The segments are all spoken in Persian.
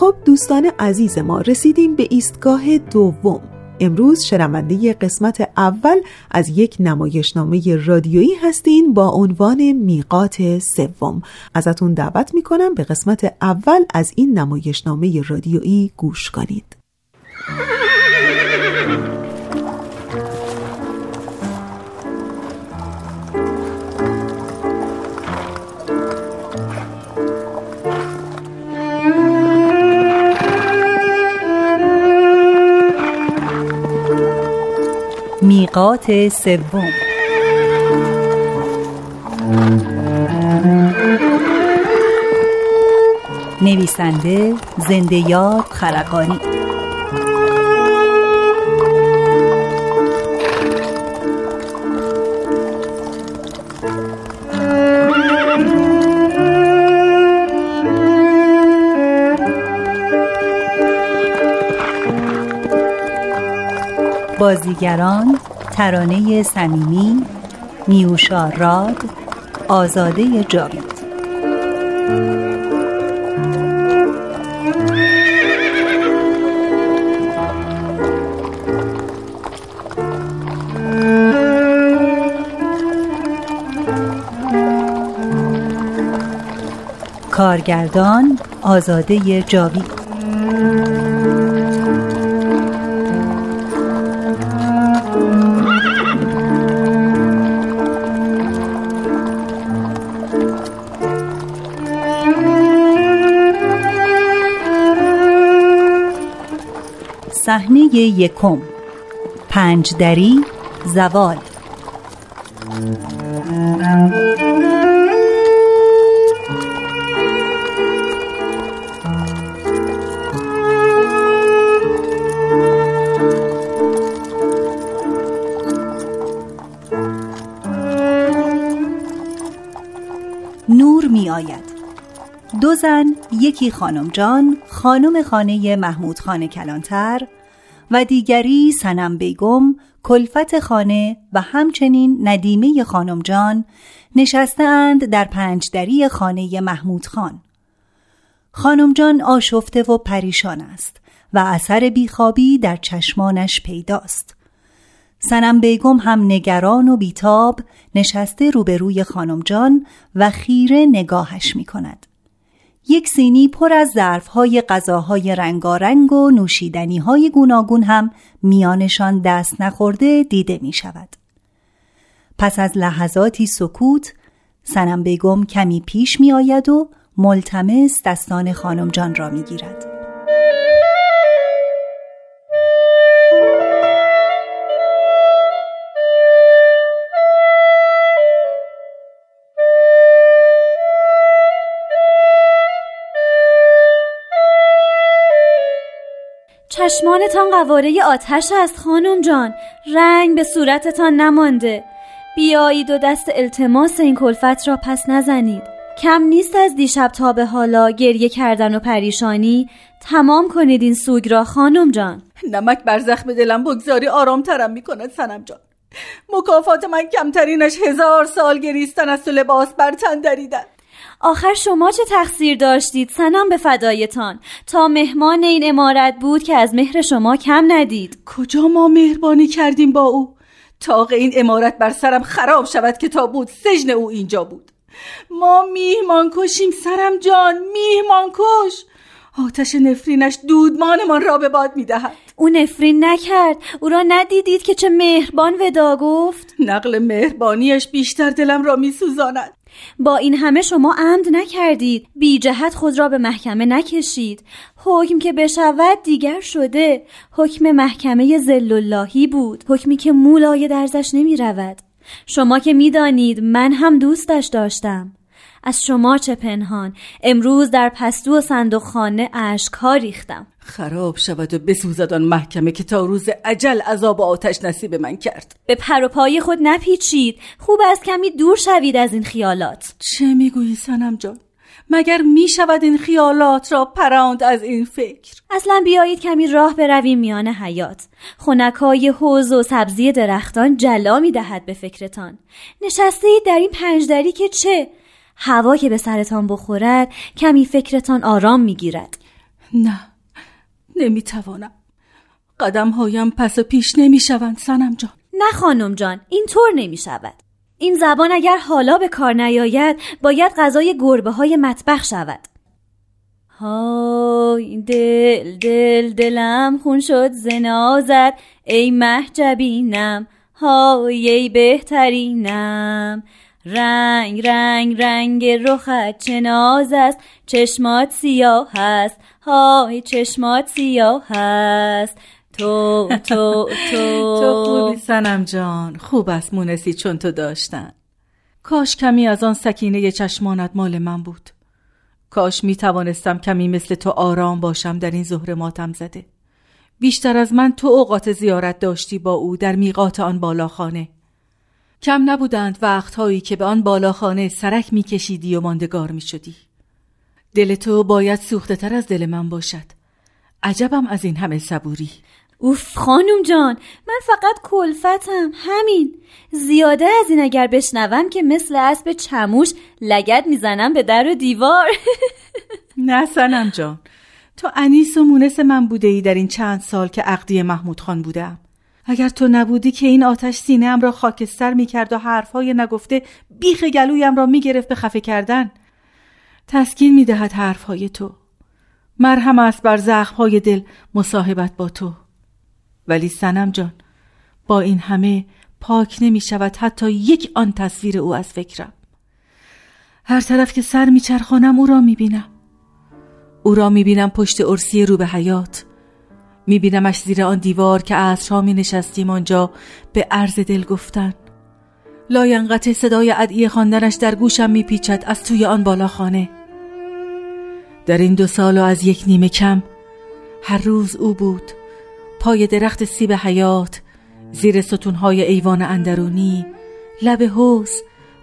خب دوستان عزیز ما، رسیدیم به ایستگاه دوم. امروز شنونده قسمت اول از یک نمایشنامه رادیویی هستین با عنوان میقات سوم. ازتون دعوت میکنم به قسمت اول از این نمایشنامه رادیویی گوش کنید. میقات سوم. نویسنده زنده‌یاد خرقانی. بازیگران: ترانه سمیمی، میوشا راد، آزاده جاوید. کارگردان: آزاده جاوید. صحنه یکم: پنج دری، زوال. نور می آید. دو زن، یکی خانم جان، خانم خانه محمود خان کلانتر و دیگری صنم بیگم، کلفت خانه و همچنین ندیمه خانم جان، نشستند در پنجدری خانه محمود خان. خانم جان آشفته و پریشان است و اثر بیخوابی در چشمانش پیداست. صنم بیگم هم نگران و بیتاب نشسته روبروی خانم جان و خیره نگاهش می کند. یک سینی پر از ظرف‌های غذاهای رنگارنگ و نوشیدنی‌های گوناگون هم میانشان دست نخورده دیده می‌شود. پس از لحظاتی سکوت، صنم بیگم کمی پیش می‌آید و ملتمس دستان خانم جان را می‌گیرد. چشمانتان قواره آتش است خانم جان، رنگ به صورتتان نمانده. بیایید و دست التماس این کلفت را پس نزنید. کم نیست از دیشب تا به حالا گریه کردن و پریشانی. تمام کنید این سوگ را خانم جان. نمک بر زخم دلم بگذاری آرام ترم می کند صنم جان. مکافات من کمترینش 1000 سال گریستن است و لباس بر تن دریدن. آخر شما چه تقصیر داشتید صنم به فدایتان؟ تا مهمان این عمارت بود که از مهر شما کم ندید. کجا ما مهربانی کردیم با او؟ طاق این عمارت بر سرم خراب شود که تا بود سجن او اینجا بود. ما میهمان کشیم صنم جان، میهمان کش. آتش نفرینش دودمانمان را به باد می‌دهد. او نفرین نکرد. او را ندیدید که چه مهربان ودا گفت؟ نقل مهربانیش بیشتر دلم را می‌سوزاند. با این همه شما عمد نکردید، بی جهت خود را به محکمه نکشید. حکم که بشود دیگر شده. حکم محکمه ذلاللهی بود، حکمی که مو لایه درزش نمی رود. شما که می دانید من هم دوستش داشتم. از شما چه پنهان، امروز در پستو و صندوق خانه اشک‌ها ریختم. خراب شود و بسوزد آن محکمه که تا روز اجل عذاب آتش نصیب من کرد. به پر و پای خود نپیچید، خوب است کمی دور شوید از این خیالات. چه میگویی صنم جان؟ مگر میشود این خیالات را پراند از این فکر؟ اصلا بیایید کمی راه برویم میان حیات. خنکای حوض و سبزی درختان جلا میدهد به فکرتان. نشسته‌اید در این پنجدری که چه؟ هوا که به سرتان بخورد کمی فکرتان آرام میگیرد. نه، نمیتوانم. قدم هایم پس و پیش نمیشوند صنم جان. نه خانم جان، اینطور نمیشود. این زبان اگر حالا به کار نیاید باید غذای گربه های مطبخ شود. های دل دل دلم خون شد ز نازت، ای محجبینم های ای بهترینم. رنگ رنگ رنگ رخت چه ناز است، چشمات سیاه است، های چشمات سیاه است. تو تو تو تو خوبی صنم جان، خوب است مونسی چون تو داشتن. کاش کمی از آن سکینه چشمانت مال من بود. کاش می توانستم کمی مثل تو آرام باشم در این زهر ماتم زده. بیشتر از من تو اوقات زیارت داشتی با او در میقات آن بالاخانه. کم نبودند وقتهایی که به آن بالاخانه سرک می کشیدی و ماندگار می شدی. دل تو باید سوخته تر از دل من باشد. عجبم از این همه صبوری. اوف خانم جان، من فقط کلفتم، همین. زیاده از این اگر بشنوم که مثل اسب چموش لگد میزنم به در و دیوار. نه صنم جان، تو انیس و مونس من بوده ای در این چند سال که عقدی محمود خان بودم. اگر تو نبودی که این آتش سینه‌ام را خاکستر میکرد و حرفهای نگفته بیخ گلویم را میگرفت به خفه کردن. تسکین میدهد حرفهای تو. مرهم است بر زخمهای دل مصاحبت با تو. ولی صنم جان، با این همه پاک نمی شود حتی یک آن تصویر او از فکرم. هر طرف که سر می چرخانم او را می بینم. او را می بینم پشت ارسی رو به حیات. می بینمش زیر آن دیوار که عصرها می نشستیم آنجا به عرض دل گفتن. لاینقطع صدای ادعیه خواندنش در گوشم می پیچد از توی آن بالاخانه. در این 2 سال و از یک نیمه کم هر روز او بود، پای درخت سیب حیات، زیر ستونهای ایوان اندرونی، لب حوض،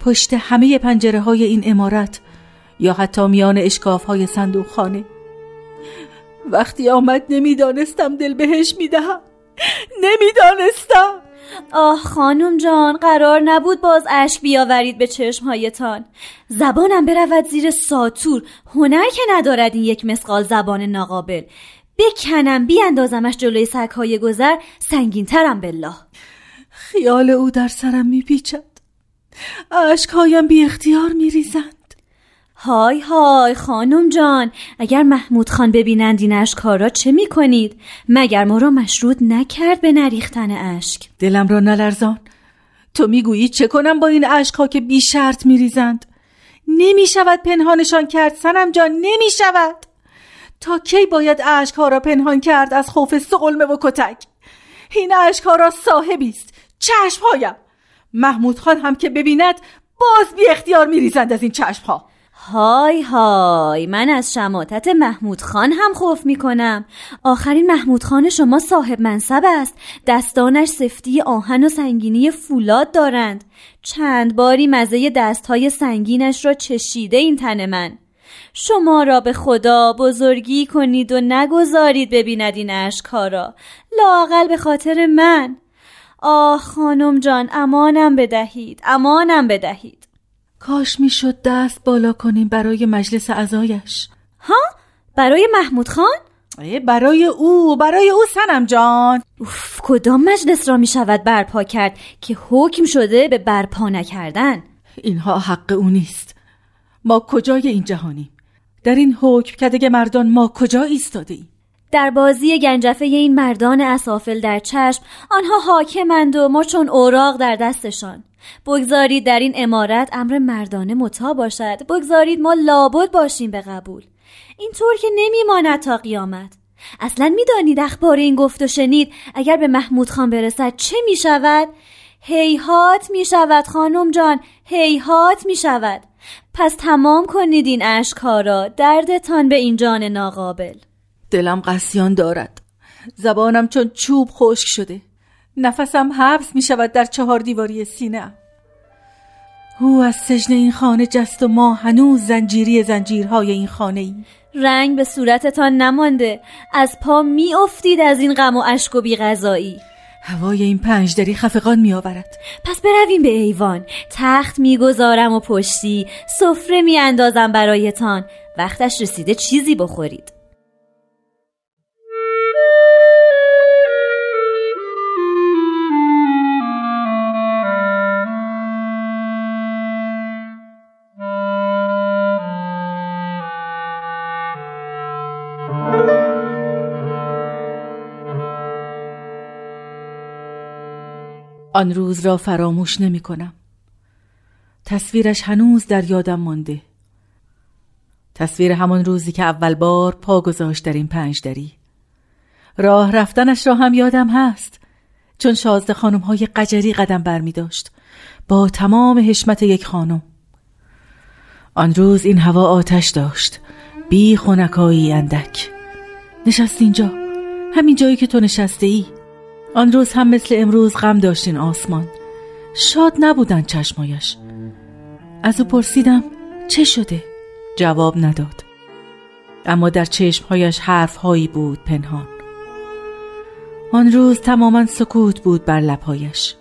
پشت همه پنجره های این عمارت یا حتی میان اشکاف های صندوق خانه. وقتی آمد نمیدانستم دل بهش میدهم، نمیدانستم. آه خانم جان، قرار نبود باز اشک بیاورید به چشمهایتان. زبانم برود زیر ساتور، هنر که ندارد این یک مسقال زبان ناقابل. بکنم بیاندازمش جلوی سگ‌های گذر، سنگین ترم بالله. خیال او در سرم میپیچد، اشک‌هایم بی اختیار میریزند. های های خانم جان، اگر محمود خان ببینند این اشک‌ها را چه میکنید؟ مگر ما را مشروط نکرد به نریختن اشک؟ دلم را نلرزان. تو میگویی چه کنم با این اشک‌ها که بی شرط میریزند؟ نمیشود پنهانشان کرد صنم جان، نمیشود. تا کی باید اشک‌ها را پنهان کرد از خوف سقلمه و کتک؟ این اشک‌ها را صاحبیست چشم‌هایم. محمود خان هم که ببیند باز بی اختیار میریزند از این چشم‌ها. های های، من از شماتت محمود خان هم خوف میکنم. آخرین محمود خان شما صاحب منصب است. دستانش سفتی آهن و سنگینی فولاد دارند. چند باری مزه دست‌های سنگینش را چشیده این تن من. شما را به خدا بزرگی کنید و نگذارید ببیند این اشک‌ها را، لااقل به خاطر من. آه خانم جان، امانم بدهید، امانم بدهید. کاش میشد دست بالا کنیم برای مجلس عزایش. ها؟ برای محمود خان؟ برای او، برای او صنم جان. اوف، کدام مجلس را میشود برپا کرد که حکم شده به برپا نکردن؟ اینها حق او نیست. ما کجای این جهانیم؟ در این حکم کده مردان ما کجا ایستاده ایم؟ در بازی گنجفه این مردان اسافل در چشم، آنها حاکمند و ما چون اوراق در دستشان. بگذارید در این امارت امر مردانه متا باشد. بگذارید ما لابد باشیم به قبول. اینطور که نمیماند تا قیامت. اصلا میدانید اخبار این گفت و شنید اگر به محمود خان برسد چه میشود؟ هیهات میشود خانم جان، هیهات میشود. پس تمام کنید این اشک‌ها را، دردتان به این جان ناقابل. دلم قسیان دارد، زبانم چون چوب خشک شده، نفسم حبس می شود در 4 دیواری سینه‌ام. او از سجن این خانه جست و ما هنوز زنجیری زنجیرهای این خانه ایم. رنگ به صورتتان نمانده، از پا می افتید از این غم و اشک و بی‌غذایی. هوای این 5 دری خفقان می آورد. پس برویم به ایوان. تخت می گذارم و پشتی سفره می اندازم برایتان. وقتش رسیده چیزی بخورید. آن روز را فراموش نمی کنم. تصویرش هنوز در یادم مانده. تصویر همان روزی که اول بار پا گذاشت در این پنجدری. راه رفتنش را هم یادم هست، چون 16 خانم‌های قجری قدم برمی داشت، با تمام حشمت یک خانم. آن روز این هوا آتش داشت، بی خنکایی اندک. نشست اینجا، همین جایی که تو نشسته ای. آن روز هم مثل امروز غم داشتین آسمان. شاد نبودن چشمایش. از او پرسیدم چه شده؟ جواب نداد، اما در چشمهایش حرفهایی بود پنهان. آن روز تماما سکوت بود بر لبهایش.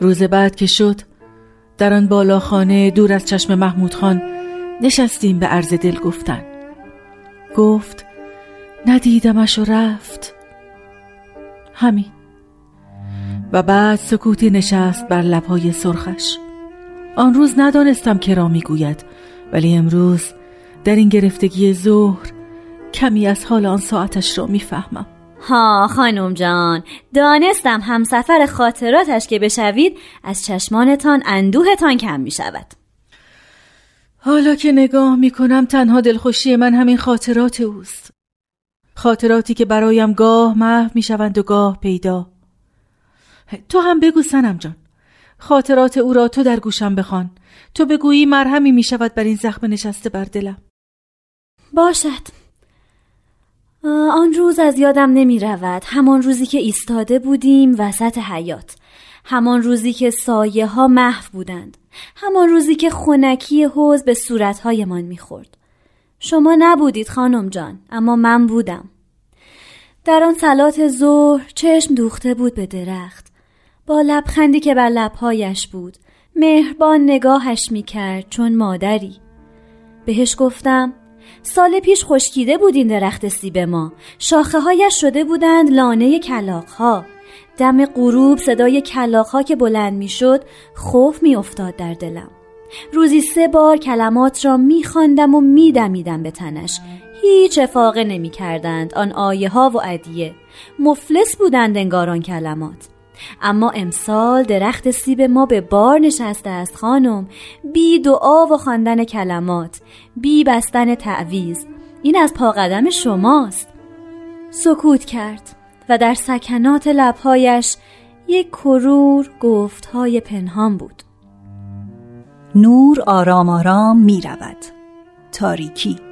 روز بعد که شد، در آن بالاخانه دور از چشم محمود خان نشستیم به عرض دل گفتن. گفت ندیدمش و رفت، همین. و بعد سکوتی نشست بر لبهای سرخش. آن روز ندانستم که را میگوید، ولی امروز در این گرفتگی ظهر کمی از حال آن ساعتش را میفهمم. ها خانم جان، دانستم همسفر خاطراتش که بشوید از چشمانتان اندوهتان کم می شود. حالا که نگاه می کنم تنها دلخوشی من همین خاطرات اوست. خاطراتی که برایم گاه محو می شوند و گاه پیدا. تو هم بگو صنم جان، خاطرات او را تو در گوشم بخوان. تو بگویی مرهمی می شود بر این زخم نشسته بر دلم. باشد. آن روز از یادم نمی رود، همان روزی که ایستاده بودیم وسط حیات، همان روزی که سایه ها محو بودند، همان روزی که خنکی حوض به صورتهای من می خورد. شما نبودید خانم جان، اما من بودم. در آن صلات ظهر چشم دوخته بود به درخت، با لبخندی که بر لبهایش بود. مهربان نگاهش می کرد چون مادری. بهش گفتم سال پیش خشکیده بود این درخت سیب ما، شاخه هایش شده بودند لانه کلاغ ها. دم غروب صدای کلاغ ها که بلند می شد خوف می افتاد در دلم. روزی 3 بار کلمات را می خواندم و می دمیدم به تنش. هیچ افاقه نمی کردند آن آیه ها و ادعیه. مفلس بودند انگار آن کلمات. اما امسال درخت سیب ما به بار نشسته است خانم، بی دعا و خواندن کلمات، بی بستن تعویذ. این از پا قدم شماست. سکوت کرد و در سکنات لبهایش یک کرور گفتهای پنهان بود. نور آرام آرام می رود. تاریکی